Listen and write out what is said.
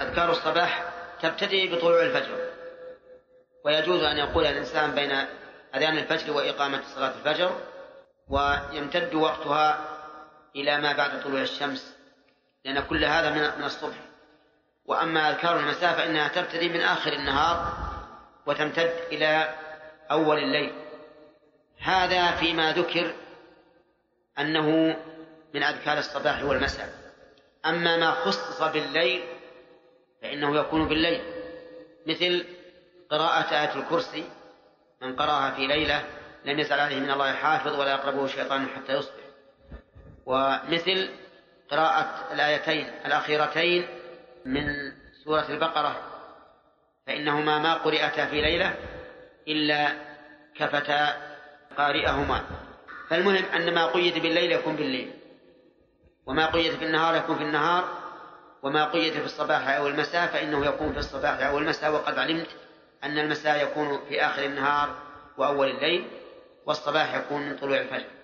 أذكار الصباح تبتدئ بطلوع الفجر، ويجوز أن يقول الإنسان بين أذان الفجر وإقامة صلاة الفجر، ويمتد وقتها إلى ما بعد طلوع الشمس، لأن كل هذا من الصبح. وأما أذكار المساء فإنها تبتدئ من آخر النهار وتمتد إلى أول الليل. هذا فيما ذكر أنه من أذكار الصباح والمساء. أما ما خصص بالليل فإنه يكون بالليل، مثل قراءة آية الكرسي، من قرأها في ليلة لم يزل عليه من الله حافظ ولا يقربه شيطان حتى يصبح، ومثل قراءة الآيتين الأخيرتين من سورة البقرة، فإنهما ما قرئتا في ليلة إلا كفتا قارئهما. فالمهم أن ما قيد بالليل يكون بالليل، وما قيد في النهار يكون في النهار، وما قيد في الصباح أو المساء فإنه يكون في الصباح أو المساء. وقد علمت أن المساء يكون في آخر النهار وأول الليل، والصباح يكون من طلوع الفجر.